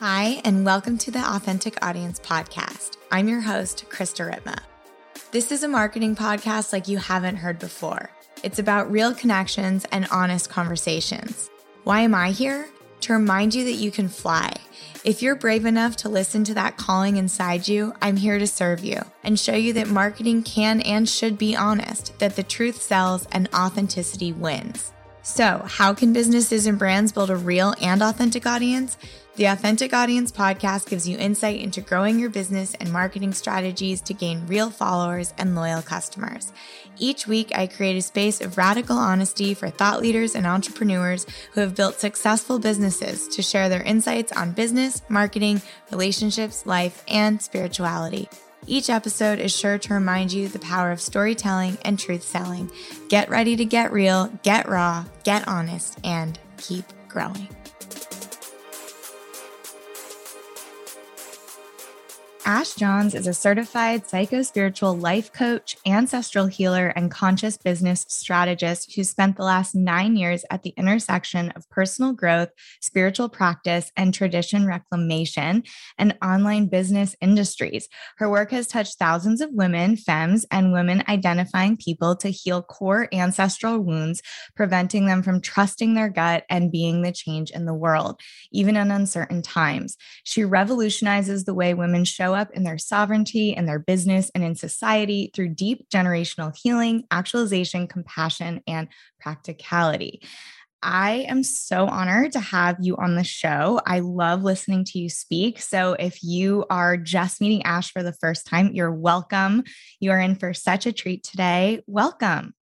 Hi, and welcome to the Authentic Audience Podcast. I'm your host, Krista Ritma. This is a marketing podcast like you haven't heard before. It's about real connections and honest conversations. Why am I here? To remind you that you can fly. If you're brave enough to listen to that calling inside you, I'm here to serve you and show you that marketing can and should be honest, that the truth sells and authenticity wins. So, how can businesses and brands build a real and authentic audience? The Authentic Audience Podcast gives you insight into growing your business and marketing strategies to gain real followers and loyal customers. Each week, I create a space of radical honesty for thought leaders and entrepreneurs who have built successful businesses to share their insights on business, marketing, relationships, life, and spirituality. Each episode is sure to remind you the power of storytelling and truth selling. Get ready to get real, get raw, get honest, and keep growing. Ash Johns is a certified psycho-spiritual life coach, ancestral healer, and conscious business strategist who spent the last 9 years at the intersection of personal growth, spiritual practice, and tradition reclamation and online business industries. Her work has touched thousands of women, femmes, and women identifying people to heal core ancestral wounds, preventing them from trusting their gut and being the change in the world, even in uncertain times. She revolutionizes the way women show up in their sovereignty, in their business, and in society through deep generational healing, actualization, compassion, and practicality. I am so honored to have you on the show. I love listening to you speak. So if you are just meeting Ash for the first time, you're welcome. You are in for such a treat today. Welcome.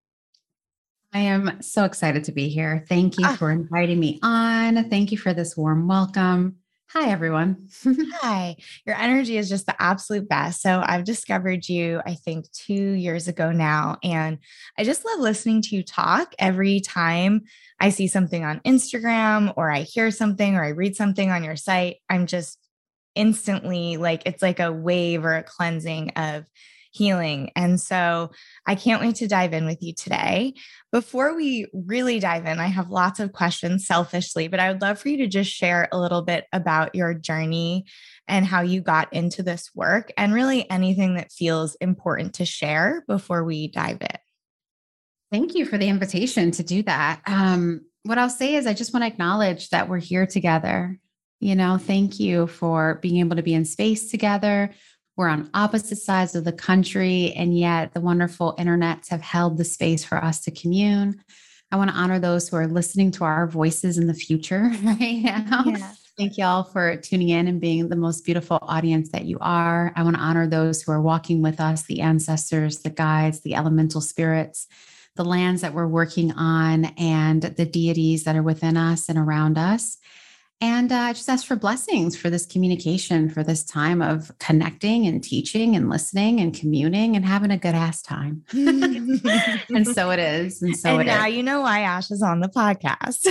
I am so excited to be here. Thank you for inviting me on. Thank you for this warm welcome. Hi, everyone. Hi. Your energy is just the absolute best. So I've discovered you, I think, 2 years ago now, and I just love listening to you talk. Every time I see something on Instagram or I hear something or I read something on your site, I'm just instantly like, it's like a wave or a cleansing of healing. And so I can't wait to dive in with you today. Before we really dive in, I have lots of questions selfishly, but I would love for you to just share a little bit about your journey and how you got into this work and really anything that feels important to share before we dive in. Thank you for the invitation to do that. What I'll say is I just want to acknowledge that we're here together. You know, thank you for being able to be in space together. We're on opposite sides of the country, and yet the wonderful internets have held the space for us to commune. I want to honor those who are listening to our voices in the future right now. Yeah. Thank you all for tuning in and being the most beautiful audience that you are. I want to honor those who are walking with us, the ancestors, the guides, the elemental spirits, the lands that we're working on, and the deities that are within us and around us. And I just ask for blessings for this communication, for this time of connecting and teaching and listening and communing and having a good ass time. And so it is. And so and it now is. Now you know why Ash is on the podcast.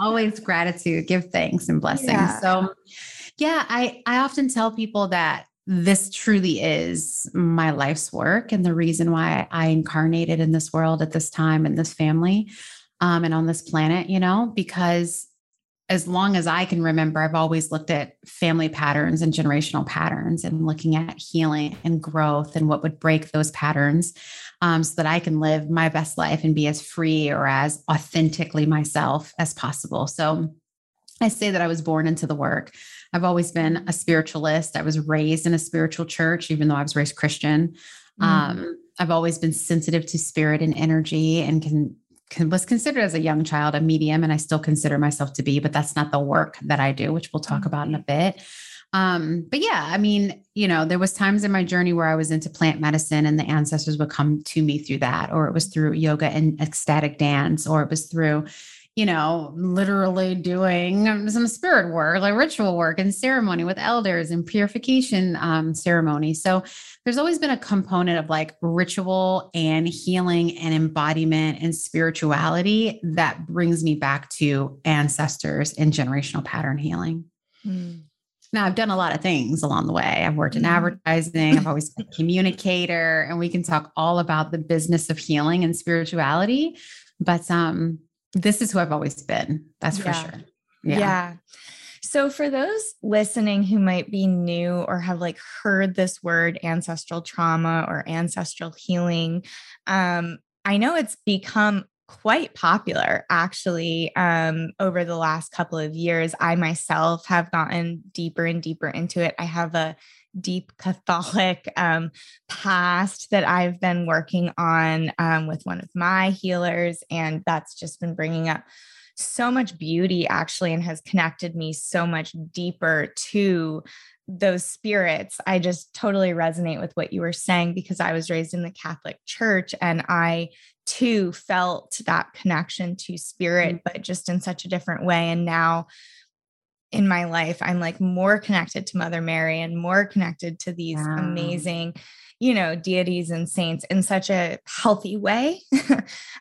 Always gratitude, give thanks and blessings. Yeah. So yeah, I often tell people that this truly is my life's work and the reason why I incarnated in this world at this time and this family and on this planet, you know, because as long as I can remember, I've always looked at family patterns and generational patterns and looking at healing and growth and what would break those patterns so that I can live my best life and be as free or as authentically myself as possible. So I say that I was born into the work. I've always been a spiritualist. I was raised in a spiritual church, even though I was raised Christian. I've always been sensitive to spirit and energy and was considered as a young child a medium, and I still consider myself to be, but that's not the work that I do, which we'll talk about in a bit. But yeah, I mean, you know, there was times in my journey where I was into plant medicine and the ancestors would come to me through that, or it was through yoga and ecstatic dance, or it was through, you know, literally doing some spirit work, like ritual work and ceremony with elders and purification ceremony. So there's always been a component of like ritual and healing and embodiment and spirituality that brings me back to ancestors and generational pattern healing. Now, I've done a lot of things along the way. I've worked in advertising. I've always been a communicator, and we can talk all about the business of healing and spirituality, but this is who I've always been. That's for sure. Yeah. So for those listening who might be new or have like heard this word ancestral trauma or ancestral healing, I know it's become quite popular actually over the last couple of years. I myself have gotten deeper and deeper into it. I have a deep Catholic past that I've been working on with one of my healers, and that's just been bringing up so much beauty actually, and has connected me so much deeper to those spirits. I just totally resonate with what you were saying, because I was raised in the Catholic Church and I too felt that connection to spirit, but just in such a different way. And now in my life, I'm like more connected to Mother Mary and more connected to these amazing, you know, deities and saints in such a healthy way.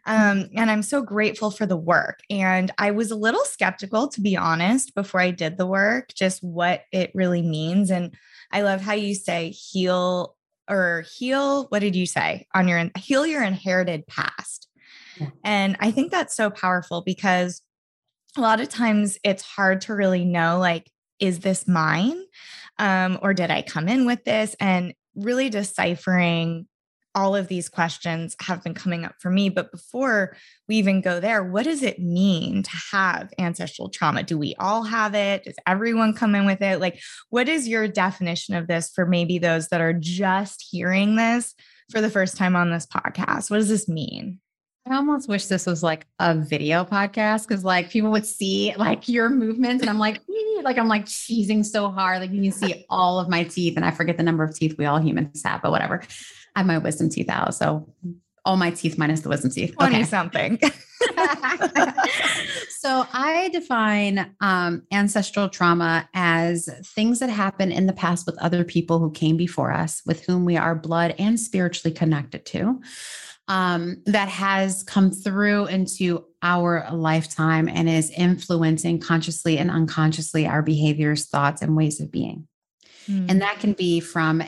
And I'm so grateful for the work. And I was a little skeptical, to be honest, before I did the work, just what it really means. And I love how you say heal. What did you say on your heal your inherited past? Yeah. And I think that's so powerful, because a lot of times it's hard to really know, like, is this mine? Or did I come in with this? And really deciphering all of these questions have been coming up for me. But before we even go there, what does it mean to have ancestral trauma? Do we all have it? Does everyone come in with it? Like, what is your definition of this for maybe those that are just hearing this for the first time on this podcast? What does this mean? I almost wish this was like a video podcast, because like people would see like your movements, and I'm like, I'm like cheesing so hard. Like you can see all of my teeth, and I forget the number of teeth we all humans have, but whatever. I have my wisdom teeth out. So all my teeth minus the wisdom teeth. 20 something. So I define ancestral trauma as things that happen in the past with other people who came before us, with whom we are blood and spiritually connected to. That has come through into our lifetime and is influencing consciously and unconsciously our behaviors, thoughts, and ways of being. Mm. And that can be from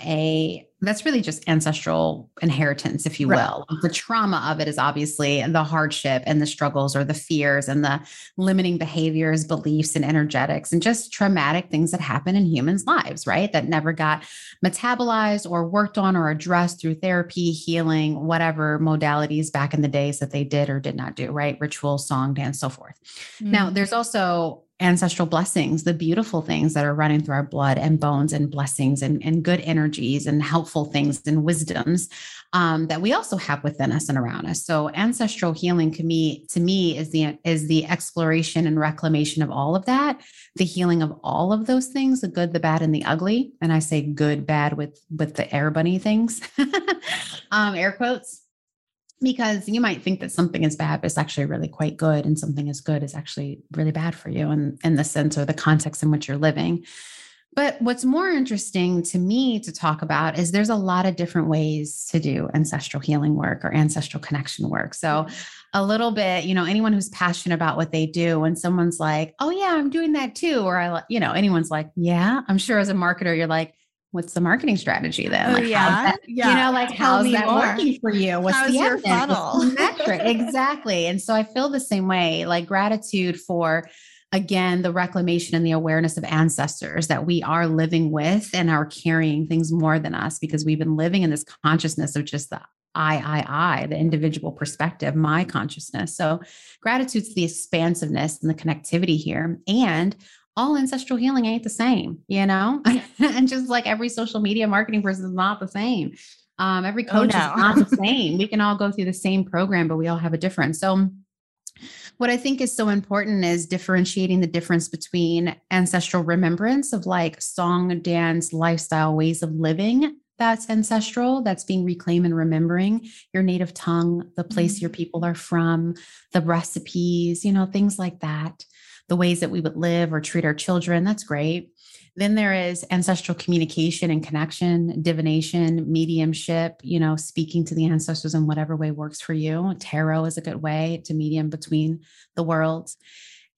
that's really just ancestral inheritance, if you will. Right. The trauma of it is obviously the hardship and the struggles or the fears and the limiting behaviors, beliefs, and energetics, and just traumatic things that happen in humans' lives, right? That never got metabolized or worked on or addressed through therapy, healing, whatever modalities back in the days that they did or did not do, right? Ritual, song, dance, so forth. Mm. Now, there's also ancestral blessings, the beautiful things that are running through our blood and bones, and blessings and good energies and helpful things and wisdoms that we also have within us and around us. So ancestral healing to me is the exploration and reclamation of all of that, the healing of all of those things, the good, the bad, and the ugly. And I say good, bad with the air bunny things, air quotes. Because you might think that something is bad, but it's actually really quite good. And something is good is actually really bad for you in the sense or the context in which you're living. But what's more interesting to me to talk about is there's a lot of different ways to do ancestral healing work or ancestral connection work. So a little bit, you know, anyone who's passionate about what they do, when someone's like, oh yeah, I'm doing that too. Or anyone's like, yeah, I'm sure as a marketer, you're like, what's the marketing strategy then? Like, how's that working for you? How's your funnel? Exactly. And so I feel the same way, like gratitude for, again, the reclamation and the awareness of ancestors that we are living with and are carrying things more than us, because we've been living in this consciousness of just the I, the individual perspective, my consciousness. So gratitude's the expansiveness and the connectivity here. And all ancestral healing ain't the same, you know, and just like every social media marketing person is not the same. Every coach is not the same. We can all go through the same program, but we all have a difference. So what I think is so important is differentiating the difference between ancestral remembrance of like song, dance, lifestyle, ways of living. That's ancestral. That's being reclaimed and remembering your native tongue, the place your people are from, the recipes, you know, things like that. The ways that we would live or treat our children. That's great. Then there is ancestral communication and connection, divination, mediumship, you know, speaking to the ancestors in whatever way works for you. Tarot is a good way to medium between the worlds.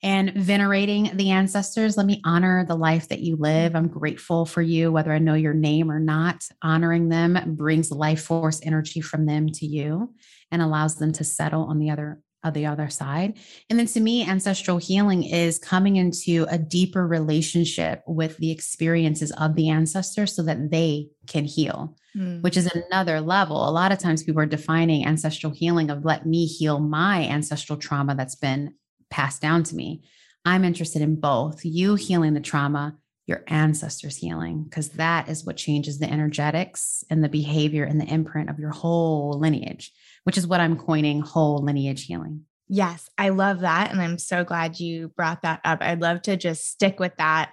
And venerating the ancestors. Let me honor the life that you live. I'm grateful for you, whether I know your name or not. Honoring them brings life force energy from them to you and allows them to settle on the other of the other side. And then to me, ancestral healing is coming into a deeper relationship with the experiences of the ancestors so that they can heal, which is another level. A lot of times people are defining ancestral healing of let me heal my ancestral trauma that's been passed down to me. I'm interested in both you healing the trauma, your ancestors healing, because that is what changes the energetics and the behavior and the imprint of your whole lineage, which is what I'm coining whole lineage healing. Yes, I love that. And I'm so glad you brought that up. I'd love to just stick with that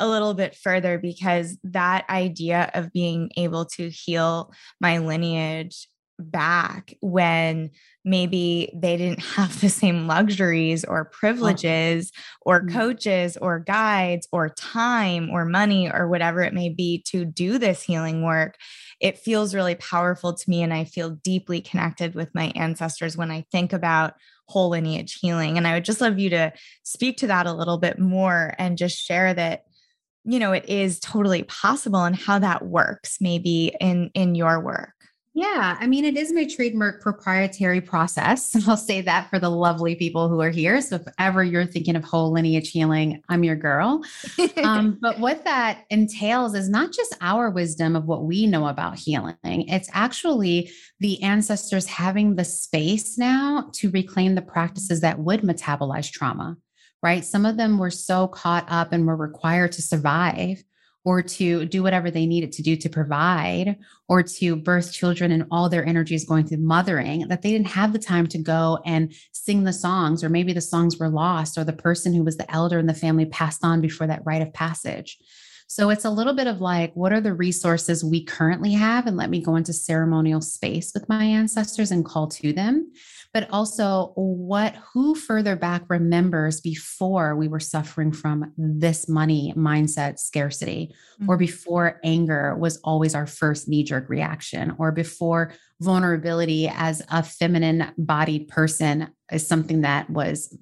a little bit further, because that idea of being able to heal my lineage back when maybe they didn't have the same luxuries or privileges or coaches or guides or time or money or whatever it may be to do this healing work. It feels really powerful to me. And I feel deeply connected with my ancestors when I think about whole lineage healing. And I would just love you to speak to that a little bit more and just share that, you know, it is totally possible and how that works maybe in your work. Yeah. I mean, it is my trademark proprietary process. I'll say that for the lovely people who are here. So if ever you're thinking of whole lineage healing, I'm your girl. But what that entails is not just our wisdom of what we know about healing. It's actually the ancestors having the space now to reclaim the practices that would metabolize trauma, right? Some of them were so caught up and were required to survive or to do whatever they needed to do to provide, or to birth children and all their energies going through mothering, that they didn't have the time to go and sing the songs, or maybe the songs were lost, or the person who was the elder in the family passed on before that rite of passage. So it's a little bit of like, what are the resources we currently have? And let me go into ceremonial space with my ancestors and call to them. But also who further back remembers before we were suffering from this money mindset scarcity, or before anger was always our first knee-jerk reaction, or before vulnerability as a feminine bodied person is something that was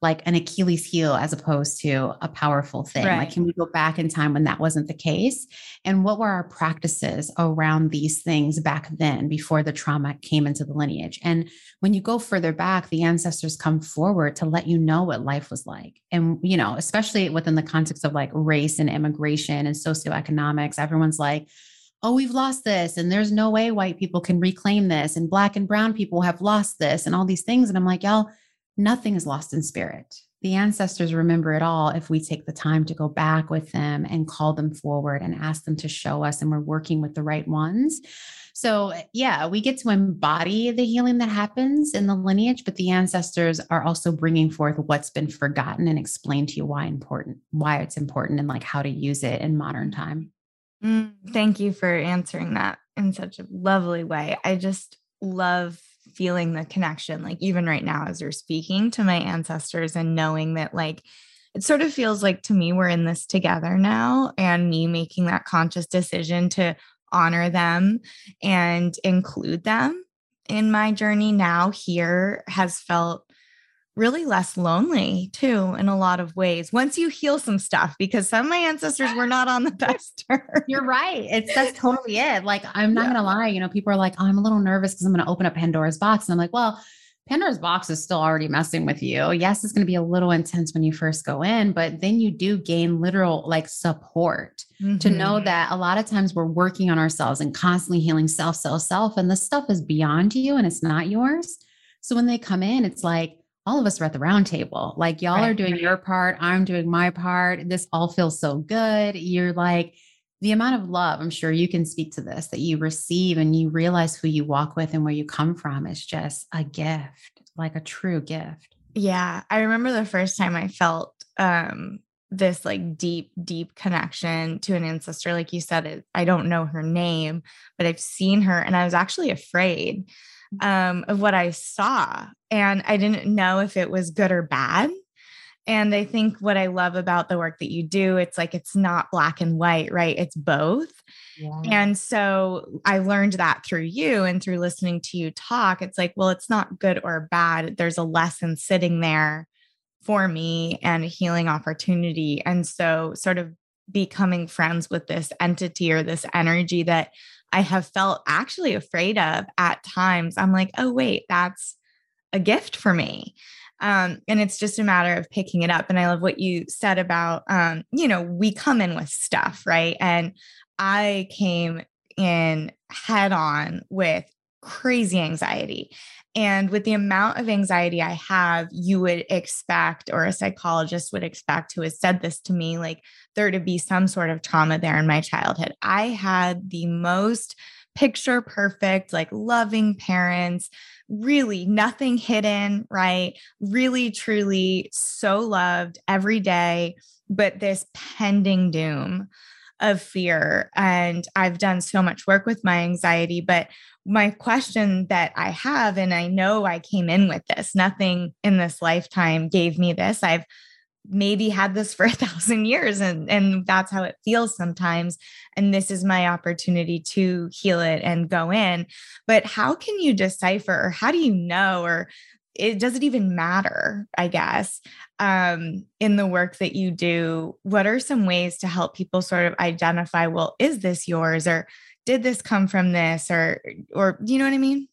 like an Achilles heel as opposed to a powerful thing. Right. Like, can we go back in time when that wasn't the case? And what were our practices around these things back then before the trauma came into the lineage? And when you go further back, the ancestors come forward to let you know what life was like. And, you know, especially within the context of like race and immigration and socioeconomics, everyone's like, oh, we've lost this. And there's no way white people can reclaim this. And Black and brown people have lost this and all these things. And I'm like, y'all, nothing is lost in spirit. The ancestors remember it all if we take the time to go back with them and call them forward and ask them to show us, and we're working with the right ones. So yeah, we get to embody the healing that happens in the lineage, but the ancestors are also bringing forth what's been forgotten and explain to you why it's important, and like how to use it in modern time. Thank you for answering that in such a lovely way. I just love feeling the connection, like even right now, as you're speaking to my ancestors and knowing that, like, it sort of feels like to me, we're in this together now, and me making that conscious decision to honor them and include them in my journey now here has felt really less lonely too, in a lot of ways. Once you heal some stuff, because some of my ancestors were not on the best terms. You're right. That's totally it. Like, I'm not going to lie. You know, people are like, oh, I'm a little nervous because I'm going to open up Pandora's box. And I'm like, well, Pandora's box is still already messing with you. Yes, it's going to be a little intense when you first go in, but then you do gain literal like support to know that a lot of times we're working on ourselves and constantly healing self. And this stuff is beyond you and it's not yours. So when they come in, it's like, all of us are at the round table. Like, y'all are doing your part. I'm doing my part. This all feels so good. You're like, the amount of love, I'm sure you can speak to this, that you receive and you realize who you walk with and where you come from is just a gift, like a true gift. Yeah. I remember the first time I felt this like deep, deep connection to an ancestor. Like you said, I don't know her name, but I've seen her, and I was actually afraid of what I saw. And I didn't know if it was good or bad. And I think what I love about the work that you do, it's like, it's not black and white, right? It's both. Yeah. And so I learned that through you and through listening to you talk. It's like, well, it's not good or bad. There's a lesson sitting there for me and a healing opportunity. And so sort of becoming friends with this entity or this energy that I have felt actually afraid of at times. I'm like, oh, wait, that's a gift for me. And it's just a matter of picking it up. And I love what you said about, you know, we come in with stuff, right? And I came in head on with crazy anxiety. And with the amount of anxiety I have, you would expect, or a psychologist would expect who has said this to me, like there to be some sort of trauma there in my childhood. I had the most picture perfect, like loving parents, really nothing hidden, right? Really, truly so loved every day, but this pending doom of fear. And I've done so much work with my anxiety, but my question that I have, and I know I came in with this, nothing in this lifetime gave me this. I've maybe had this for 1,000 years, and that's how it feels sometimes. And this is my opportunity to heal it and go in. But how can you decipher, or how do you know, or it doesn't even matter, I guess, in the work that you do, what are some ways to help people sort of identify, well, is this yours, or did this come from this, or you know what I mean?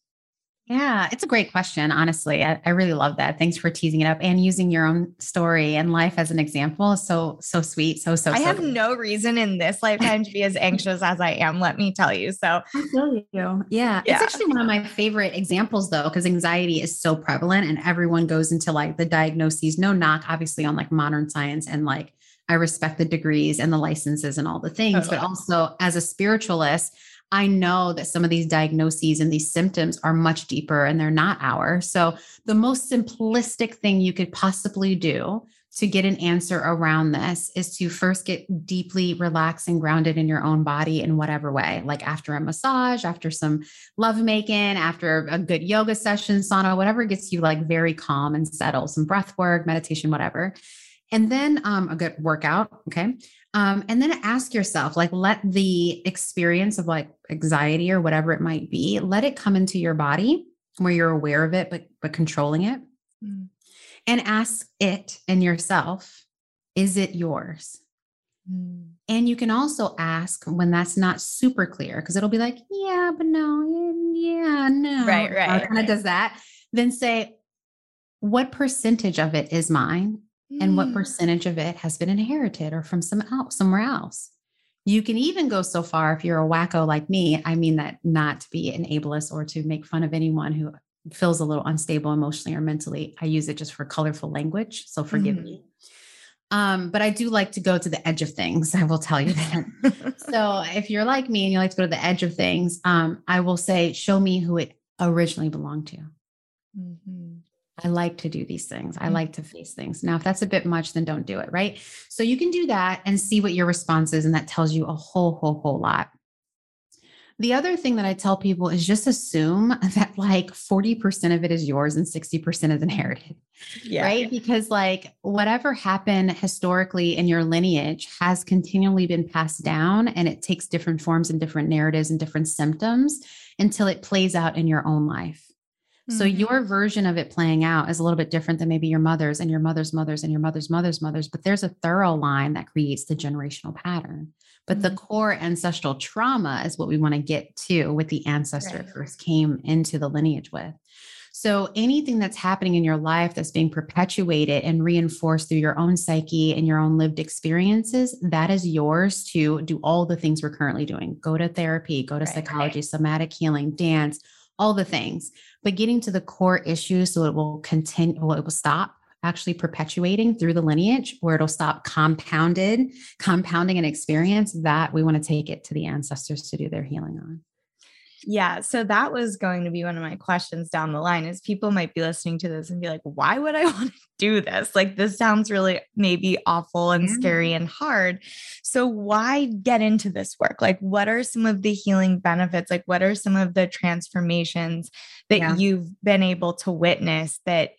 Yeah, it's a great question. Honestly, I really love that. Thanks for teasing it up and using your own story and life as an example. So sweet. So I have no reason in this lifetime to be as anxious as I am, let me tell you. So I feel you. Yeah. It's actually one of my favorite examples though, because anxiety is so prevalent and everyone goes into like the diagnoses, no knock, obviously, on like modern science, and like, I respect the degrees and the licenses and all the things, totally. But also as a spiritualist, I know that some of these diagnoses and these symptoms are much deeper and they're not ours. So the most simplistic thing you could possibly do to get an answer around this is to first get deeply relaxed and grounded in your own body in whatever way, like after a massage, after some lovemaking, after a good yoga session, sauna, whatever gets you like very calm and settled, some breath work, meditation, whatever. And then a good workout. Okay. And then ask yourself, like, let the experience of like anxiety or whatever it might be, let it come into your body where you're aware of it, but controlling it, and ask it and yourself, is it yours? And you can also ask when that's not super clear, because it'll be like, yeah, but no, yeah, no. Right. Kind of does that. Then say, what percentage of it is mine? And what percentage of it has been inherited or from somewhere else? You can even go so far, if you're a wacko like me, I mean that not to be an ableist or to make fun of anyone who feels a little unstable emotionally or mentally. I use it just for colorful language, so forgive me. But I do like to go to the edge of things. I will tell you that. So if you're like me and you like to go to the edge of things, I will say, show me who it originally belonged to. I like to do these things. I like to face things. Now, if that's a bit much, then don't do it. Right. So you can do that and see what your response is. And that tells you a whole lot. The other thing that I tell people is just assume that like 40% of it is yours and 60% is inherited. Yeah. Right. Because like whatever happened historically in your lineage has continually been passed down, and it takes different forms and different narratives and different symptoms until it plays out in your own life. So your version of it playing out is a little bit different than maybe your mother's and your mother's mother's and your mother's mother's mother's, but there's a thorough line that creates the generational pattern. But the core ancestral trauma is what we want to get to with the ancestor first came into the lineage with. So anything that's happening in your life that's being perpetuated and reinforced through your own psyche and your own lived experiences, that is yours to do all the things we're currently doing. Go to therapy, go to psychology, somatic healing, dance, all the things, but getting to the core issue. So it will continue, well, it will stop actually perpetuating through the lineage, or it'll stop compounding an experience that we want to take it to the ancestors to do their healing on. Yeah. So that was going to be one of my questions down the line, is people might be listening to this and be like, why would I want to do this? Like, this sounds really maybe awful and scary and hard. So why get into this work? Like, what are some of the healing benefits? Like, what are some of the transformations that you've been able to witness that,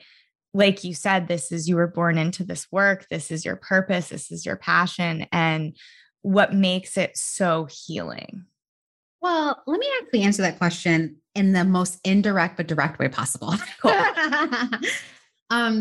like you said, this is, you were born into this work. This is your purpose. This is your passion. And what makes it so healing? Well, let me actually answer that question in the most indirect but direct way possible. Cool.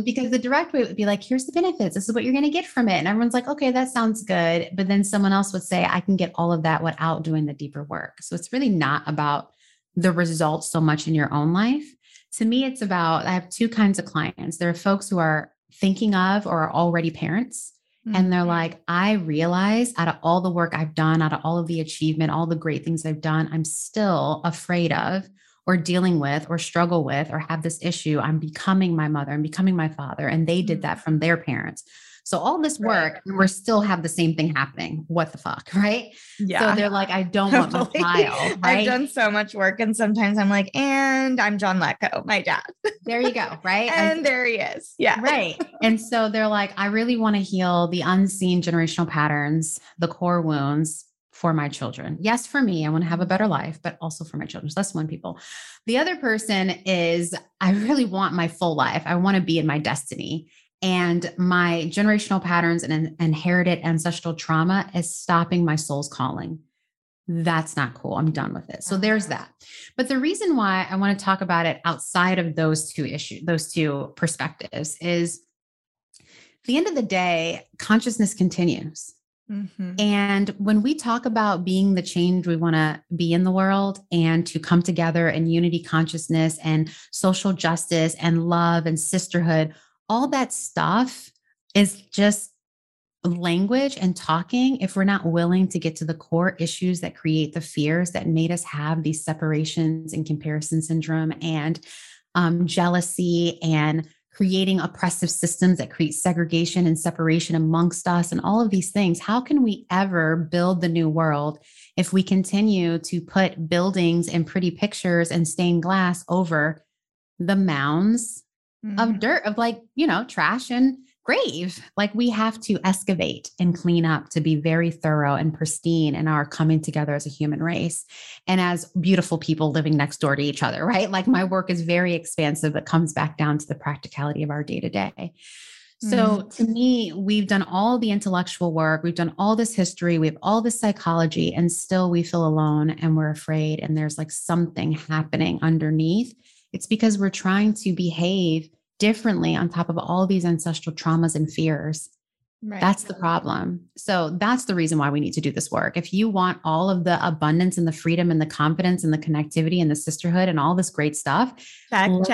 Because the direct way would be like, here's the benefits. This is what you're going to get from it. And everyone's like, okay, that sounds good. But then someone else would say, I can get all of that without doing the deeper work. So it's really not about the results so much in your own life To me, it's about, I have two kinds of clients. There are folks who are thinking of or are already parents. Mm-hmm. And they're like, I realize out of all the work I've done, out of all of the achievement, all the great things I've done, I'm still afraid of or dealing with or struggle with or have this issue. I'm becoming my mother and becoming my father. And they did that from their parents. So all this work, right. And we're still have the same thing happening. What the fuck, right? Yeah. So they're like, I don't want my child. Right? I've done so much work. And sometimes I'm like, and I'm John Letko, my dad. There you go, right? And there he is. Yeah. Right. And so they're like, I really want to heal the unseen generational patterns, the core wounds for my children. Yes, for me, I want to have a better life, but also for my children. So that's one people. The other person is, I really want my full life. I want to be in my destiny. And my generational patterns and inherited ancestral trauma is stopping my soul's calling. That's not cool. I'm done with it. So there's that. But the reason why I want to talk about it outside of those two issues, those two perspectives, is at the end of the day, consciousness continues. Mm-hmm. And when we talk about being the change we want to be in the world and to come together in unity consciousness and social justice and love and sisterhood, all that stuff is just language and talking if we're not willing to get to the core issues that create the fears that made us have these separations and comparison syndrome and jealousy and creating oppressive systems that create segregation and separation amongst us and all of these things. How can we ever build the new world if we continue to put buildings and pretty pictures and stained glass over the mounds of dirt, of like, you know, trash and grave? Like, we have to excavate and clean up to be very thorough and pristine in our coming together as a human race and as beautiful people living next door to each other, right? Like, my work is very expansive, but comes back down to the practicality of our day to day. So to me, we've done all the intellectual work, we've done all this history, we have all this psychology, and still we feel alone and we're afraid. And there's like something happening underneath. It's because we're trying to behave differently on top of all these ancestral traumas and fears. Right. That's the problem. So that's the reason why we need to do this work. If you want all of the abundance and the freedom and the confidence and the connectivity and the sisterhood and all this great stuff, let's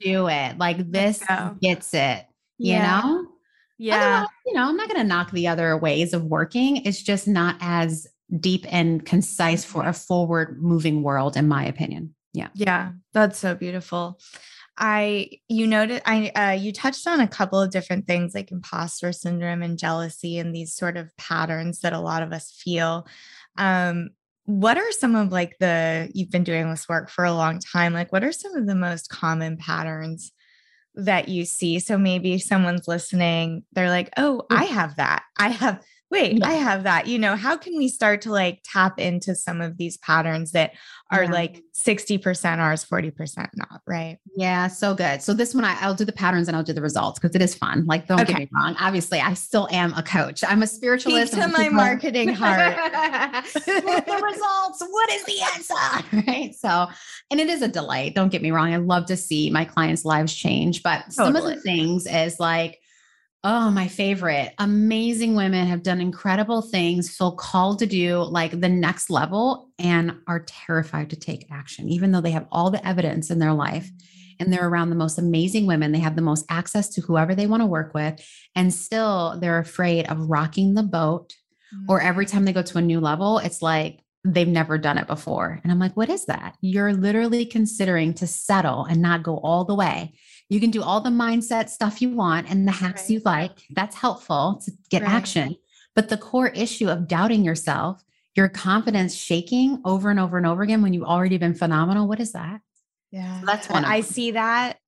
do it. Like, this gets it, you know? Yeah. Otherwise, you know, I'm not going to knock the other ways of working. It's just not as deep and concise for a forward moving world, in my opinion. Yeah. Yeah. That's so beautiful. You touched on a couple of different things like imposter syndrome and jealousy and these sort of patterns that a lot of us feel. What are some of you've been doing this work for a long time. Like, what are some of the most common patterns that you see? So maybe if someone's listening, they're like, oh, I have that. I have that. You know, how can we start to like tap into some of these patterns that are like 60% ours, 40% not, right? Yeah, so good. So this one, I'll do the patterns and I'll do the results because it is fun. Like, don't get me wrong. Obviously, I still am a coach. I'm a spiritualist. Speak to my marketing heart. The results. What is the answer? Right? So, and it is a delight. Don't get me wrong. I love to see my clients' lives change. But some of the things is like, oh, my favorite. Amazing women have done incredible things, feel called to do like the next level, and are terrified to take action, even though they have all the evidence in their life and they're around the most amazing women. They have the most access to whoever they want to work with. And still they're afraid of rocking the boat, or every time they go to a new level, it's like they've never done it before. And I'm like, what is that? You're literally considering to settle and not go all the way. You can do all the mindset stuff you want and the hacks you like. That's helpful to get action. But the core issue of doubting yourself, your confidence shaking over and over and over again when you've already been phenomenal. What is that? Yeah. So that's one. I see that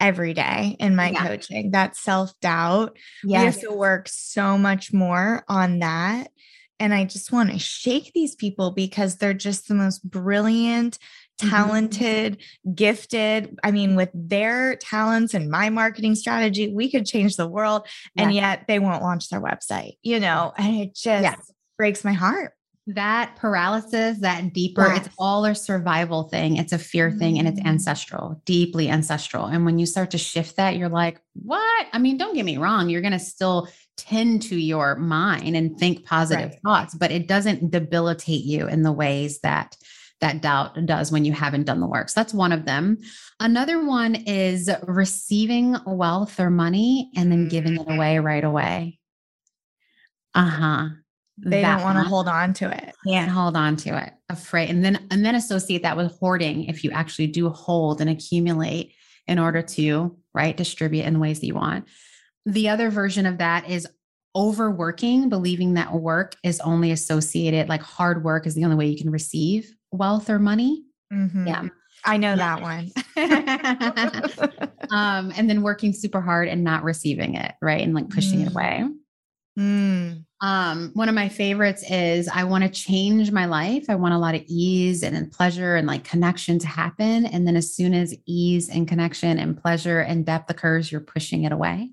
every day in my coaching, that self-doubt. Yes. We have to work so much more on that. And I just want to shake these people because they're just the most brilliant, talented, gifted. I mean, with their talents and my marketing strategy, we could change the world. And yet they won't launch their website, you know, and it just breaks my heart. That paralysis, that deeper, it's all a survival thing. It's a fear thing, and it's ancestral, deeply ancestral. And when you start to shift that, you're like, what? I mean, don't get me wrong. You're going to still tend to your mind and think positive thoughts, but it doesn't debilitate you in the ways that that doubt does when you haven't done the work. So that's one of them. Another one is receiving wealth or money and then giving it away right away. They don't want to hold on to it. Can't hold on to it. Afraid. And then associate that with hoarding. If you actually do hold and accumulate in order to, right, distribute in ways that you want. The other version of that is overworking, believing that work is only associated, like hard work is the only way you can receive wealth or money. Mm-hmm. Yeah. I know that one. And then working super hard and not receiving it. Right. And like pushing it away. One of my favorites is I want to change my life. I want a lot of ease and pleasure and like connection to happen. And then as soon as ease and connection and pleasure and depth occurs, you're pushing it away.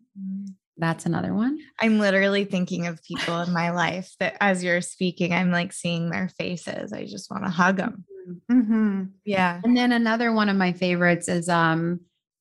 That's another one. I'm literally thinking of people in my life that as you're speaking, I'm like seeing their faces. I just want to hug them. Mm-hmm. Yeah. And then another one of my favorites is,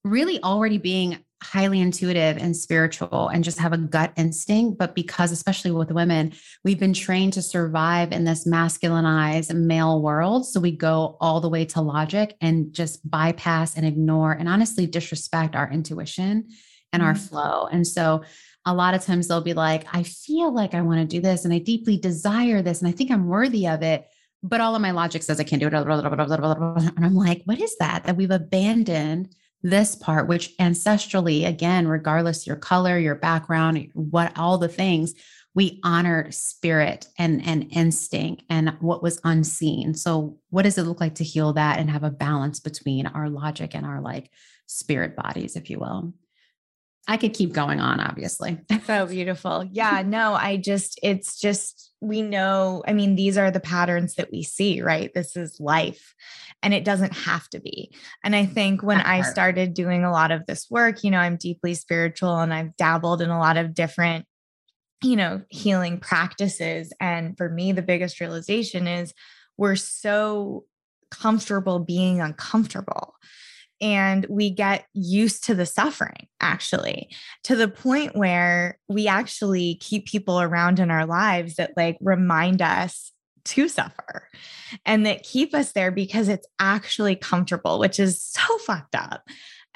really already being highly intuitive and spiritual and just have a gut instinct. But because, especially with women, we've been trained to survive in this masculinized male world. So we go all the way to logic and just bypass and ignore and honestly disrespect our intuition and our flow. And so a lot of times they'll be like, I feel like I want to do this and I deeply desire this and I think I'm worthy of it. But all of my logic says I can't do it. And I'm like, what is that we've abandoned this part, which ancestrally, again, regardless your color, your background, what, all the things, we honor spirit and instinct and what was unseen. So what does it look like to heal that and have a balance between our logic and our like spirit bodies, if you will? I could keep going on, obviously. So beautiful. Yeah, no, it's just, we know, I mean, these are the patterns that we see, right? This is life and it doesn't have to be. And I think when I started doing a lot of this work, you know, I'm deeply spiritual and I've dabbled in a lot of different, you know, healing practices. And for me, the biggest realization is we're so comfortable being uncomfortable. And we get used to the suffering, actually, to the point where we actually keep people around in our lives that like remind us to suffer and that keep us there because it's actually comfortable, which is so fucked up.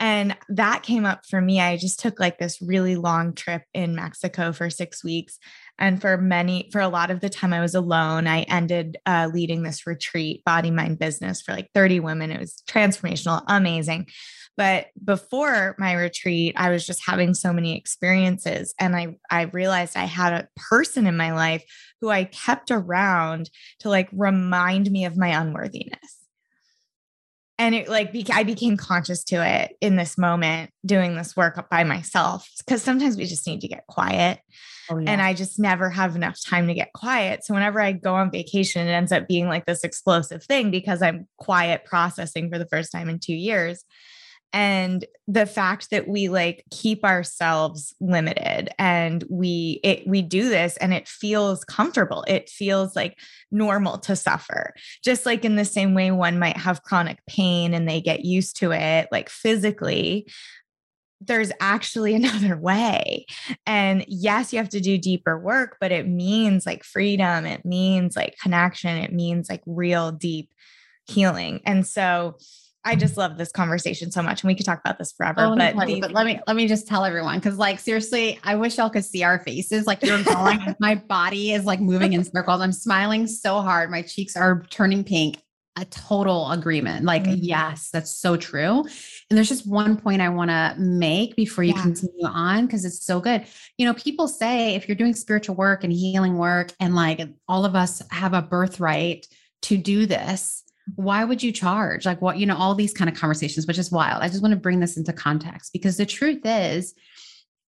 And that came up for me. I just took like this really long trip in Mexico for 6 weeks. And for a lot of the time I was alone. I ended leading this retreat, Body, Mind, Business, for like 30 women. It was transformational, amazing. But before my retreat, I was just having so many experiences. And I realized I had a person in my life who I kept around to like remind me of my unworthiness. And it like, I became conscious to it in this moment, doing this work by myself, because sometimes we just need to get quiet. Oh, yeah. And I just never have enough time to get quiet. So whenever I go on vacation, it ends up being like this explosive thing because I'm quiet processing for the first time in 2 years. And the fact that we like keep ourselves limited and we do this and it feels comfortable. It feels like normal to suffer. Just like in the same way one might have chronic pain and they get used to it, like physically, there's actually another way. And yes, you have to do deeper work, but it means like freedom. It means like connection. It means like real deep healing. And so I just love this conversation so much and we could talk about this forever, but let me just tell everyone. Cause like, seriously, I wish y'all could see our faces. Like you're going, my body is like moving in circles. I'm smiling so hard. My cheeks are turning pink. A total agreement. Like, yes, that's so true. And there's just one point I want to make before you continue on, because it's so good. You know, people say if you're doing spiritual work and healing work, and like all of us have a birthright to do this, why would you charge? Like what, you know, all these kind of conversations, which is wild. I just want to bring this into context because the truth is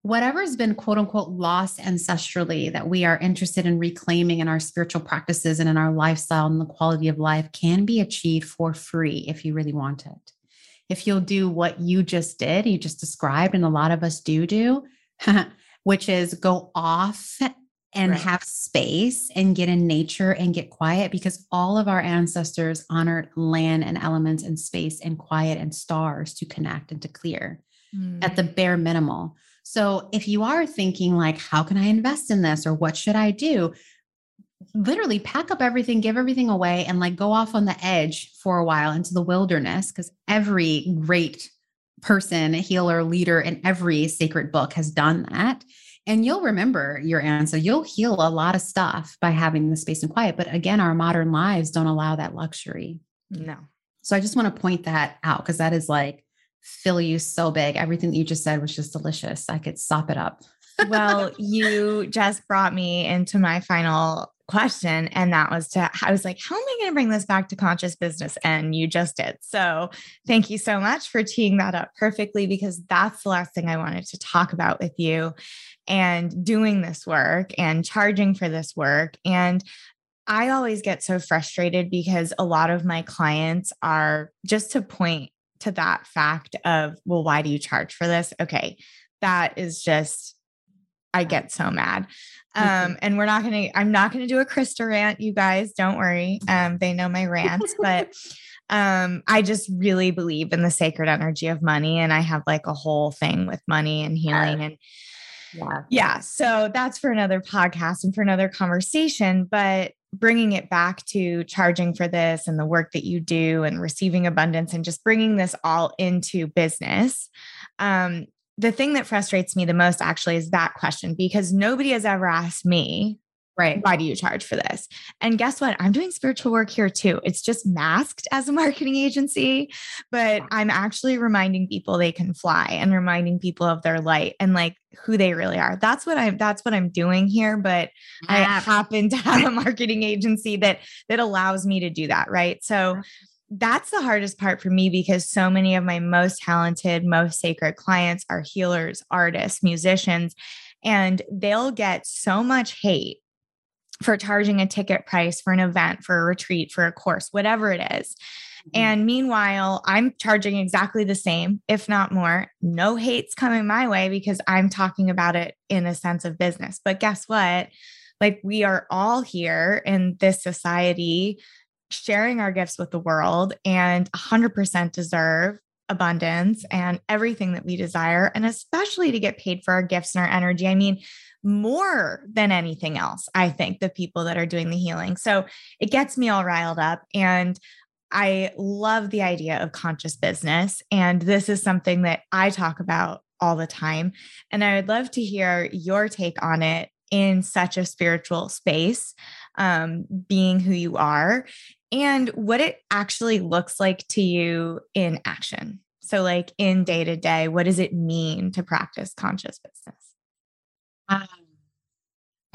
whatever has been quote unquote lost ancestrally that we are interested in reclaiming in our spiritual practices and in our lifestyle and the quality of life can be achieved for free if you really want it. If you'll do what you just did, you just described, and a lot of us do, which is go off and have space and get in nature and get quiet, because all of our ancestors honored land and elements and space and quiet and stars to connect and to clear at the bare minimal. So if you are thinking like, how can I invest in this? Or what should I do? literally pack up everything, give everything away, and like go off on the edge for a while into the wilderness. Because every great person, healer, leader in every sacred book has done that. And you'll remember your answer. You'll heal a lot of stuff by having the space and quiet. But again, our modern lives don't allow that luxury. No. So I just want to point that out, because that is like, fill you so big. Everything that you just said was just delicious. I could sop it up. Well, you just brought me into my final question. And that was I was like, how am I going to bring this back to conscious business? And you just did. So thank you so much for teeing that up perfectly, because that's the last thing I wanted to talk about with you, and doing this work and charging for this work. And I always get so frustrated because a lot of my clients are just to point to that fact of, well, why do you charge for this? Okay. That is just, I get so mad. And I'm not going to do a Krista rant. You guys, don't worry. They know my rants, but I just really believe in the sacred energy of money. And I have like a whole thing with money and healing and yeah. So that's for another podcast and for another conversation, but bringing it back to charging for this and the work that you do and receiving abundance and just bringing this all into business. The thing that frustrates me the most actually is that question, because nobody has ever asked me, right, why do you charge for this? And guess what? I'm doing spiritual work here too. It's just masked as a marketing agency, but I'm actually reminding people they can fly and reminding people of their light and like who they really are. That's what I'm doing here. But I happen to have a marketing agency that allows me to do that. Right. So that's the hardest part for me, because so many of my most talented, most sacred clients are healers, artists, musicians, and they'll get so much hate for charging a ticket price for an event, for a retreat, for a course, whatever it is. And meanwhile, I'm charging exactly the same, if not more. No hate's coming my way because I'm talking about it in a sense of business. But guess what? Like, we are all here in this society sharing our gifts with the world, and 100% deserve abundance and everything that we desire, and especially to get paid for our gifts and our energy. I mean, more than anything else, I think the people that are doing the healing. So it gets me all riled up, and I love the idea of conscious business. And this is something that I talk about all the time. And I would love to hear your take on it in such a spiritual space, being who you are, and what it actually looks like to you in action. So like in day to day, what does it mean to practice conscious business?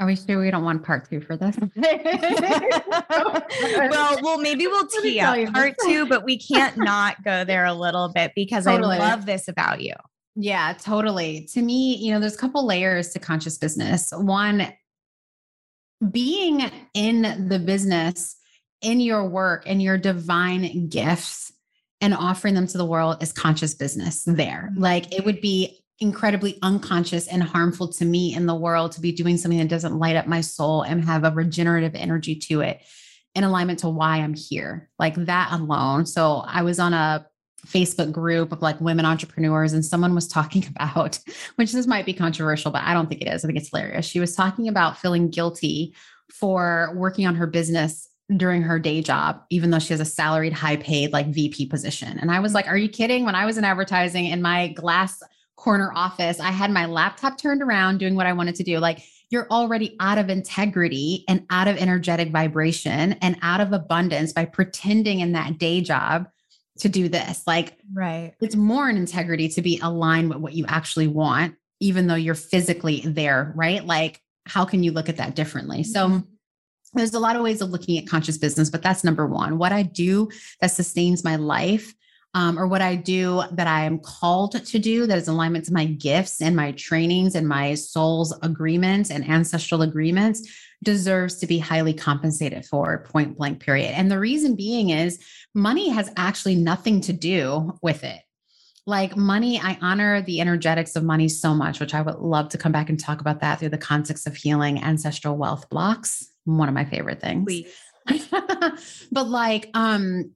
Are we sure we don't want part two for this? Well, maybe we'll tee up part two, but we can't not go there a little bit, because totally. I love this about you. Yeah, totally. To me, there's a couple layers to conscious business. One, being in the business, in your work, and your divine gifts and offering them to the world is conscious business there. Like, it would be incredibly unconscious and harmful to me in the world to be doing something that doesn't light up my soul and have a regenerative energy to it in alignment to why I'm here, like that alone. So I was on a Facebook group of like women entrepreneurs, and someone was talking about, which this might be controversial, but I don't think it is. I think it's hilarious. She was talking about feeling guilty for working on her business during her day job, even though she has a salaried, high paid, like VP position. And I was like, are you kidding? When I was in advertising in my glass corner office, I had my laptop turned around doing what I wanted to do. Like, you're already out of integrity and out of energetic vibration and out of abundance by pretending in that day job to do this. Like, right. It's more an integrity to be aligned with what you actually want, even though you're physically there, right? Like, how can you look at that differently? Mm-hmm. So there's a lot of ways of looking at conscious business, but that's number one, what I do that sustains my life. Or what I do that I am called to do that is alignment to my gifts and my trainings and my soul's agreements and ancestral agreements deserves to be highly compensated for, point blank, period. And the reason being is money has actually nothing to do with it. Like, money, I honor the energetics of money so much, which I would love to come back and talk about that through the context of healing ancestral wealth blocks. One of my favorite things. Please. But like, what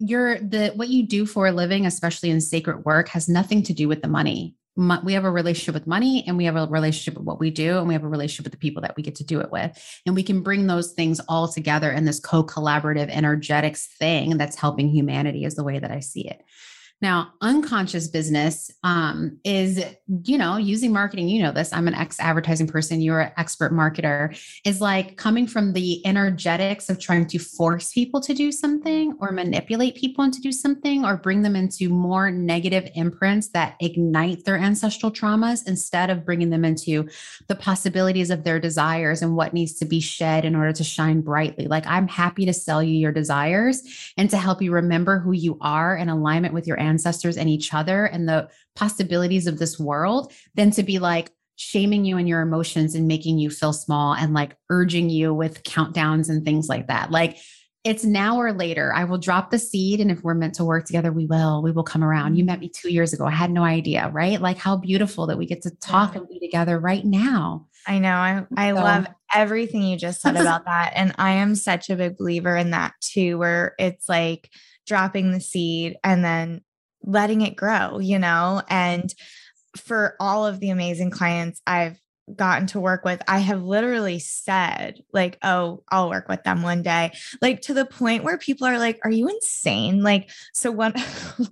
you do for a living, especially in sacred work, has nothing to do with the money. we have a relationship with money, and we have a relationship with what we do, and we have a relationship with the people that we get to do it with. And we can bring those things all together in this co-collaborative energetics thing that's helping humanity, is the way that I see it. Now, unconscious business is, using marketing, this, I'm an ex-advertising person, you're an expert marketer, is like coming from the energetics of trying to force people to do something or manipulate people into do something or bring them into more negative imprints that ignite their ancestral traumas instead of bringing them into the possibilities of their desires and what needs to be shed in order to shine brightly. Like, I'm happy to sell you your desires and to help you remember who you are in alignment with your ancestors and each other and the possibilities of this world, than to be like shaming you in your emotions and making you feel small and like urging you with countdowns and things like that. Like, it's now or later. I will drop the seed. And if we're meant to work together, we will come around. You met me 2 years ago. I had no idea, right? Like, how beautiful that we get to talk and be together right now. I know. I love everything you just said about that. And I am such a big believer in that too, where it's like dropping the seed and then letting it grow, and for all of the amazing clients I've gotten to work with, I have literally said like, oh, I'll work with them one day, like to the point where people are like, are you insane? Like, so one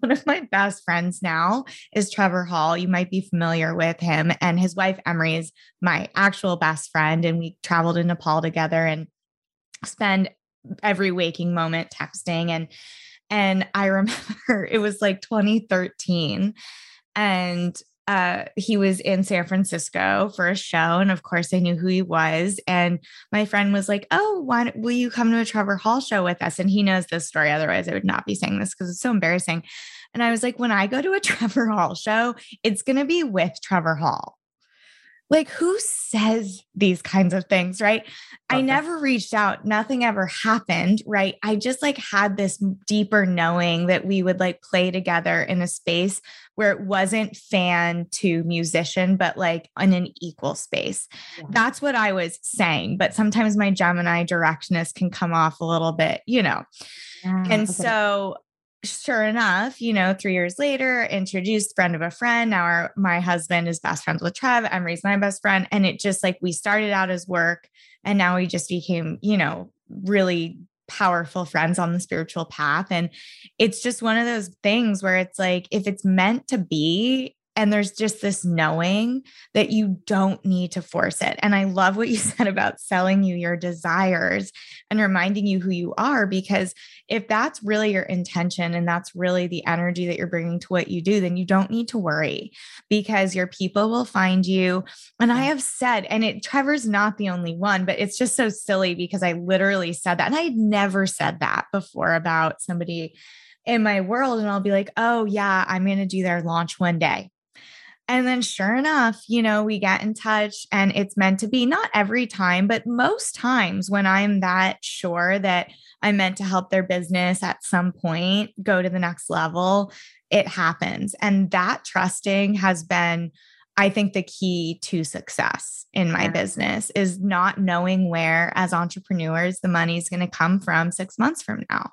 of my best friends now is Trevor Hall. You might be familiar with him, and his wife, Emery, is my actual best friend. And we traveled to Nepal together and spend every waking moment texting. And I remember it was like 2013, and he was in San Francisco for a show. And of course I knew who he was. And my friend was like, oh, will you come to a Trevor Hall show with us? And he knows this story. Otherwise I would not be saying this because it's so embarrassing. And I was like, when I go to a Trevor Hall show, it's going to be with Trevor Hall. Like, who says these kinds of things, right? Okay. I never reached out. Nothing ever happened, right? I just like had this deeper knowing that we would like play together in a space where it wasn't fan to musician, but like in an equal space. Yeah. That's what I was saying. But sometimes my Gemini directness can come off a little bit, Yeah, and okay. So sure enough, 3 years later, introduced friend of a friend. Now my husband is best friends with Trev. Emery's my best friend. And it just like, we started out as work, and now we just became, really powerful friends on the spiritual path. And it's just one of those things where it's like, if it's meant to be, and there's just this knowing that you don't need to force it. And I love what you said about selling you your desires and reminding you who you are, because if that's really your intention and that's really the energy that you're bringing to what you do, then you don't need to worry, because your people will find you. And I have said, Trevor's not the only one, but it's just so silly because I literally said that. And I had never said that before about somebody in my world. And I'll be like, oh yeah, I'm going to do their launch one day. And then sure enough, we get in touch, and it's meant to be. Not every time, but most times when I'm that sure that I'm meant to help their business at some point go to the next level, it happens. And that trusting has been, I think, the key to success in my business, is not knowing where, as entrepreneurs, the money is going to come from 6 months from now.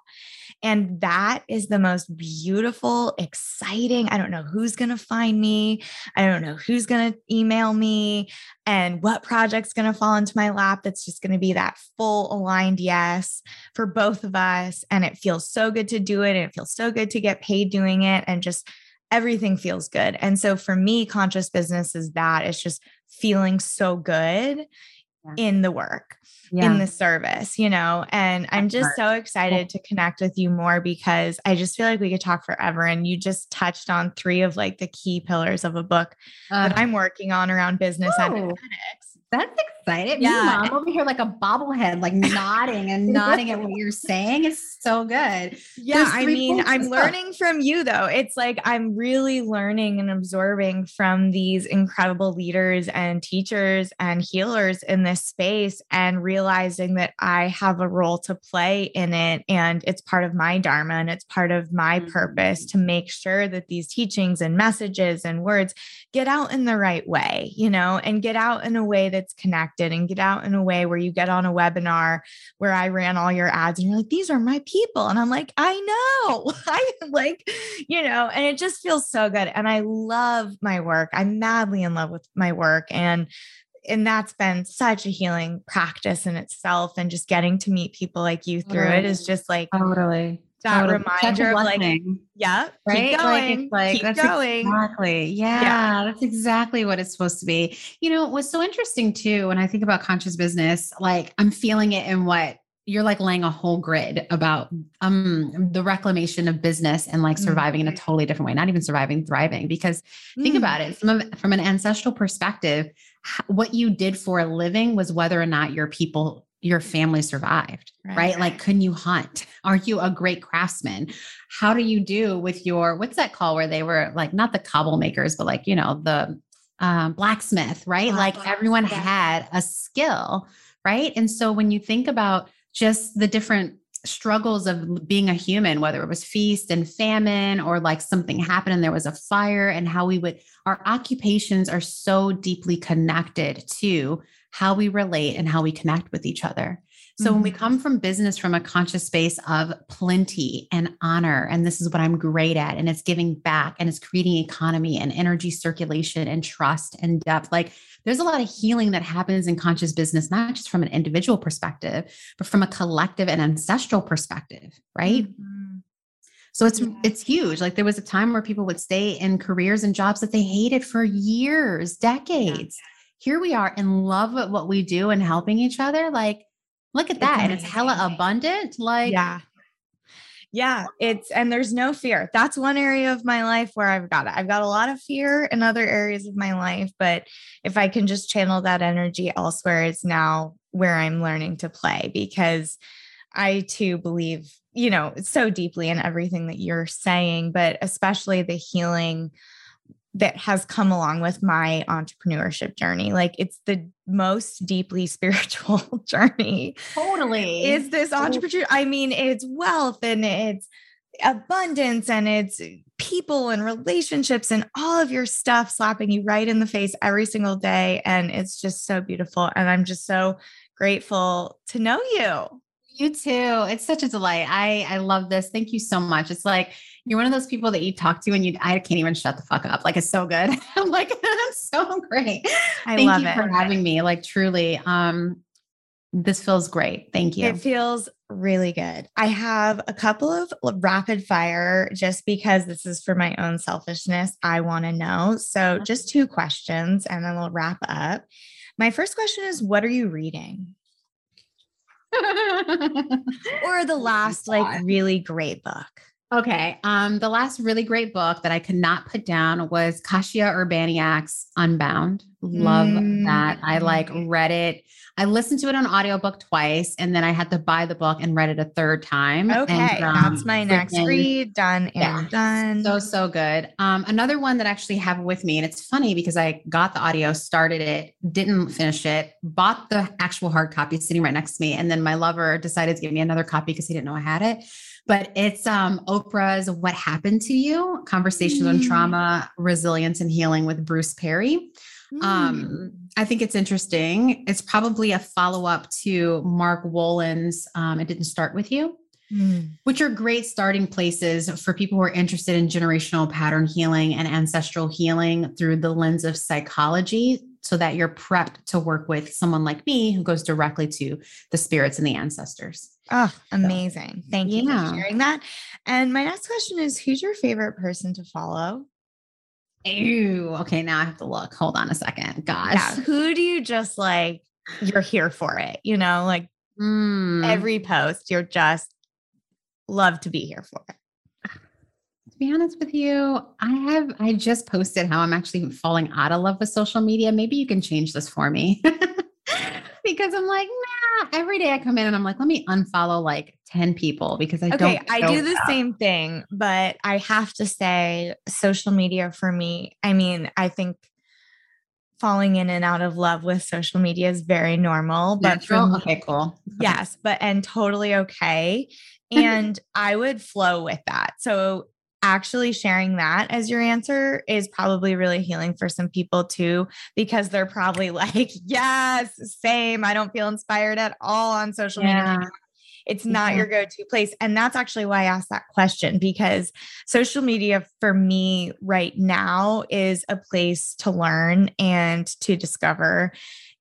And that is the most beautiful, exciting. I don't know who's going to find me. I don't know who's going to email me and what project's going to fall into my lap. That's just going to be that full aligned yes for both of us. And it feels so good to do it. And it feels so good to get paid doing it. And just everything feels good. And so for me, conscious business is that. It's just feeling so good in the work, in the service, and I'm just so excited to connect with you more, because I just feel like we could talk forever. And you just touched on three of like the key pillars of a book that I'm working on around business energetics. That's exciting. Yeah. I'm over here like a bobblehead, like nodding and nodding at what you're saying. It's so good. Yeah. I mean, I'm learning from you though. It's like, I'm really learning and absorbing from these incredible leaders and teachers and healers in this space, and realizing that I have a role to play in it. And it's part of my dharma, and it's part of my purpose to make sure that these teachings and messages and words get out in the right way, and get out in a way that's connected connected and get out in a way where you get on a webinar where I ran all your ads and you're like, these are my people. And I'm like, I know, and it just feels so good. And I love my work. I'm madly in love with my work. And that's been such a healing practice in itself. And just getting to meet people like you through it is just like, reminder of like, yeah, right. Keep going. Exactly. Yeah. That's exactly what it's supposed to be. You know, what's so interesting too, when I think about conscious business, like I'm feeling it in what you're like laying a whole grid about, the reclamation of business and like surviving in a totally different way, not even surviving, thriving, because think about it from an ancestral perspective, what you did for a living was whether or not your people, your family survived, right? Like, couldn't you hunt? Are you a great craftsman? How do you do with your, what's that call where they were like, not the cobble makers, but like, you know, the blacksmith, right? Everyone had a skill, right? And so when you think about just the different struggles of being a human, whether it was feast and famine or like something happened and there was a fire, and how we would, our occupations are so deeply connected to how we relate and how we connect with each other. So when we come from business, from a conscious space of plenty and honor, and this is what I'm great at, and it's giving back, and it's creating economy and energy circulation and trust and depth, like there's a lot of healing that happens in conscious business, not just from an individual perspective, but from a collective and ancestral perspective, right? So it's huge. Like there was a time where people would stay in careers and jobs that they hated for years, decades. Here we are in love with what we do and helping each other. Like, look at that. And it's hella abundant. Like, yeah, and there's no fear. That's one area of my life where I've got it. I've got a lot of fear in other areas of my life, but if I can just channel that energy elsewhere, it's now where I'm learning to play, because I too believe, you know, so deeply in everything that you're saying, but especially the healing that has come along with my entrepreneurship journey. Like it's the most deeply spiritual journey. Totally. Is this entrepreneurship? I mean, it's wealth and it's abundance and it's people and relationships and all of your stuff slapping you right in the face every single day. And it's just so beautiful. And I'm just so grateful to know you. You too. It's such a delight. I love this. Thank you so much. It's like, you're one of those people that you talk to and I can't even shut the fuck up. Like, it's so good. I'm like, that's so great. Thank you for having me. Like truly, this feels great. Thank you. It feels really good. I have a couple of rapid fire just because this is for my own selfishness. I want to know. So just 2 questions and then we'll wrap up. My first question is, what are you reading? Or the last like really great book? Okay. The last really great book that I could not put down was Kasia Urbaniak's Unbound. Love that. I like read it. I listened to it on audiobook twice, and then I had to buy the book and read it a third time. Okay. And, that's my next read. Done. So good. Another one that I actually have with me, and it's funny because I got the audio, started it, didn't finish it, bought the actual hard copy sitting right next to me. And then my lover decided to give me another copy because he didn't know I had it. But it's Oprah's What Happened to You? Conversations on Trauma, Resilience, and Healing with Bruce Perry. I think it's interesting. It's probably a follow-up to Mark Wolin's It Didn't Start With You, which are great starting places for people who are interested in generational pattern healing and ancestral healing through the lens of psychology, so that you're prepped to work with someone like me who goes directly to the spirits and the ancestors. Oh, amazing. Thank you for sharing that. And my next question is, who's your favorite person to follow? Ew. Okay. Now I have to look. Hold on a second. Gosh. Yeah. Who do you just like, you're here for it, you know, like every post, you're just love to be here for it. To be honest with you, I just posted how I'm actually falling out of love with social media. Maybe you can change this for me. Because I'm like, every day I come in and I'm like, let me unfollow like 10 people because I do the same thing, but I have to say social media for me. I mean, I think falling in and out of love with social media is very normal, but totally okay. And I would flow with that. So actually sharing that as your answer is probably really healing for some people too, because they're probably like, yes, same. I don't feel inspired at all on social media. It's not your go-to place. And that's actually why I asked that question, because social media for me right now is a place to learn and to discover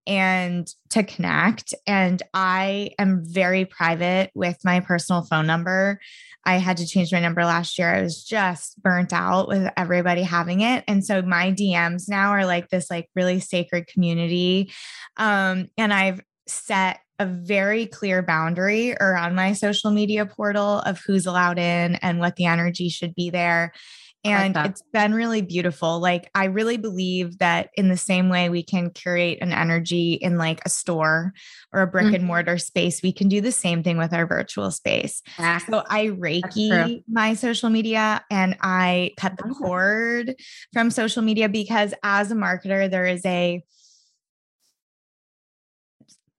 and to connect. And I am very private with my personal phone number. I had to change my number last year. I was just burnt out with everybody having it. And so my DMs now are like this, like really sacred community. And I've set a very clear boundary around my social media portal of who's allowed in and what the energy should be there. And it's been really beautiful. Like, I really believe that in the same way we can curate an energy in like a store or a brick and mortar space, we can do the same thing with our virtual space. So I Reiki my social media and I cut the cord from social media, because as a marketer, there is a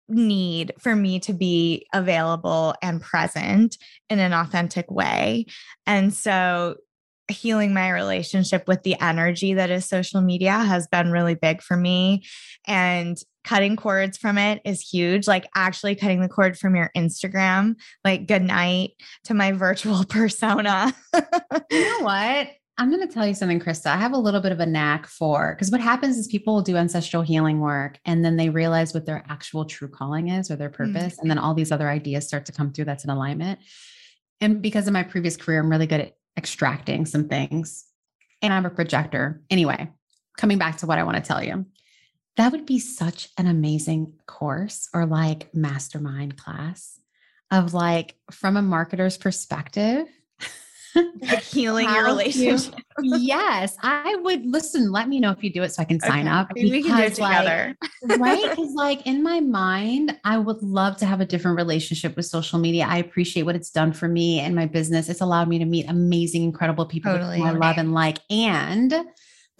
need for me to be available and present in an authentic way. And so healing my relationship with the energy that is social media has been really big for me, and cutting cords from it is huge. Like actually cutting the cord from your Instagram, like good night to my virtual persona. You know what? I'm going to tell you something, Krista. I have a little bit of a knack for, because what happens is people do ancestral healing work and then they realize what their actual true calling is or their purpose. And then all these other ideas start to come through that's in alignment. And because of my previous career, I'm really good at extracting some things, and I'm a projector. Anyway, coming back to what I want to tell you, that would be such an amazing course or like mastermind class of like, from a marketer's perspective, like healing your relationship. Yes. I would listen. Let me know if you do it so I can sign up. I mean, we can do it together. Right. Cause like in my mind, I would love to have a different relationship with social media. I appreciate what it's done for me and my business. It's allowed me to meet amazing, incredible people who I love and like, and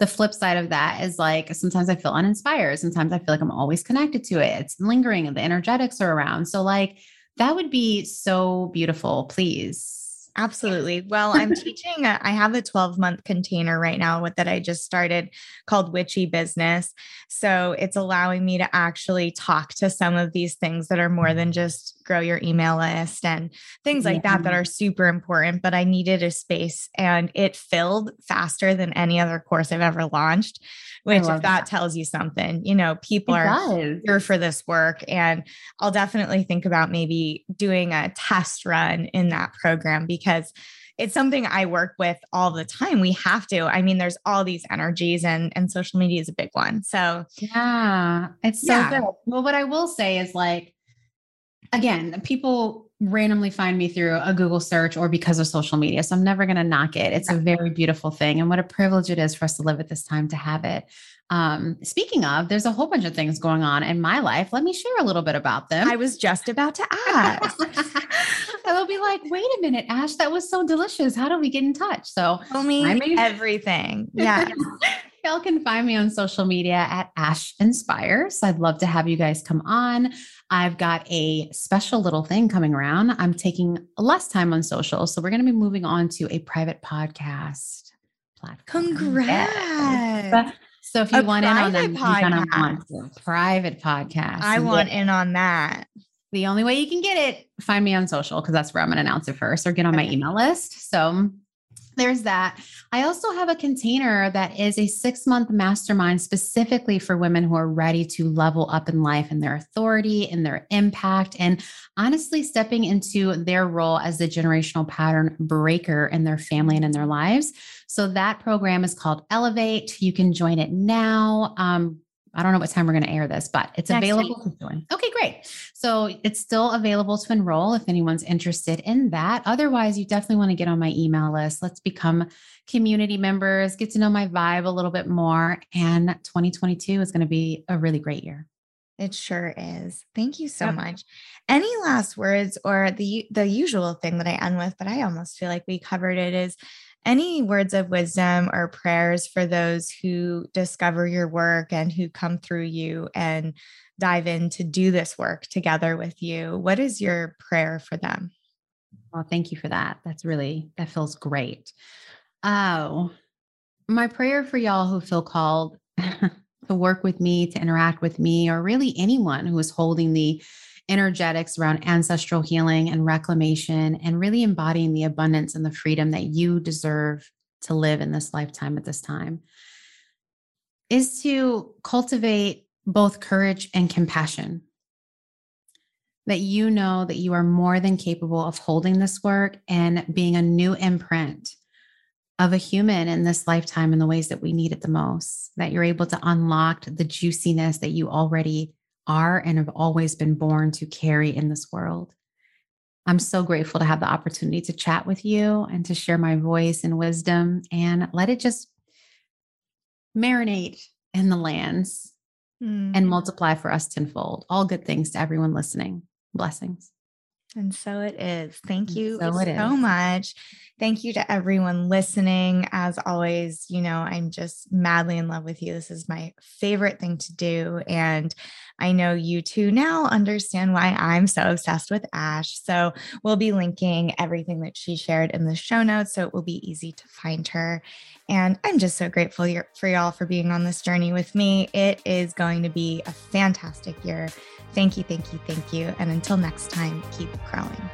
the flip side of that is like, sometimes I feel uninspired. Sometimes I feel like I'm always connected to it. It's lingering and the energetics are around. So like, that would be so beautiful. Please. Absolutely. Well, I'm teaching, I have a 12-month container right now that I just started called Witchy Business. So it's allowing me to actually talk to some of these things that are more than just grow your email list and things like that, that are super important, but I needed a space and it filled faster than any other course I've ever launched, which if that tells you something, you know, people are here for this work. And I'll definitely think about maybe doing a test run in that program, because it's something I work with all the time. We have to. I mean, there's all these energies, and social media is a big one. So yeah, it's so good. Well, what I will say is like, again, people randomly find me through a Google search or because of social media. So I'm never going to knock it. It's a very beautiful thing. And what a privilege it is for us to live at this time to have it. Speaking of, there's a whole bunch of things going on in my life. Let me share a little bit about them. I was just about to ask. I will be like, wait a minute, Ash, that was so delicious. How do we get in touch? So tell me everything. Yeah. Y'all can find me on social media at Ash Inspires. I'd love to have you guys come on. I've got a special little thing coming around. I'm taking less time on social. So we're going to be moving on to a private podcast platform. Congrats. Yes. So if you want in on that, you kind of want a private podcast. I want in on that. The only way you can get it, find me on social, because that's where I'm going to announce it first, or get on my email list. So there's that. I also have a container that is a 6-month mastermind specifically for women who are ready to level up in life and their authority and their impact, and honestly stepping into their role as the generational pattern breaker in their family and in their lives. So that program is called Elevate. You can join it now. I don't know what time we're going to air this, but it's available to join. Okay, great. So it's still available to enroll if anyone's interested in that. Otherwise, you definitely want to get on my email list. Let's become community members, get to know my vibe a little bit more. And 2022 is going to be a really great year. It sure is. Thank you so much. Any last words, or the usual thing that I end with, but I almost feel like we covered it, is any words of wisdom or prayers for those who discover your work and who come through you and dive in to do this work together with you? What is your prayer for them? Well, thank you for that. That feels great. Oh, my prayer for y'all who feel called to work with me, to interact with me, or really anyone who is holding the energetics around ancestral healing and reclamation and really embodying the abundance and the freedom that you deserve to live in this lifetime at this time is to cultivate both courage and compassion. That you know that you are more than capable of holding this work and being a new imprint of a human in this lifetime in the ways that we need it the most, that you're able to unlock the juiciness that you already are and have always been born to carry in this world. I'm so grateful to have the opportunity to chat with you and to share my voice and wisdom and let it just marinate in the lands and multiply for us tenfold. All good things to everyone listening. Blessings. And so it is. Thank you so much. Thank you to everyone listening. As always, you know, I'm just madly in love with you. This is my favorite thing to do. And I know you too now understand why I'm so obsessed with Ash. So we'll be linking everything that she shared in the show notes, so it will be easy to find her. And I'm just so grateful for y'all for being on this journey with me. It is going to be a fantastic year. Thank you, thank you, thank you. And until next time, keep growing.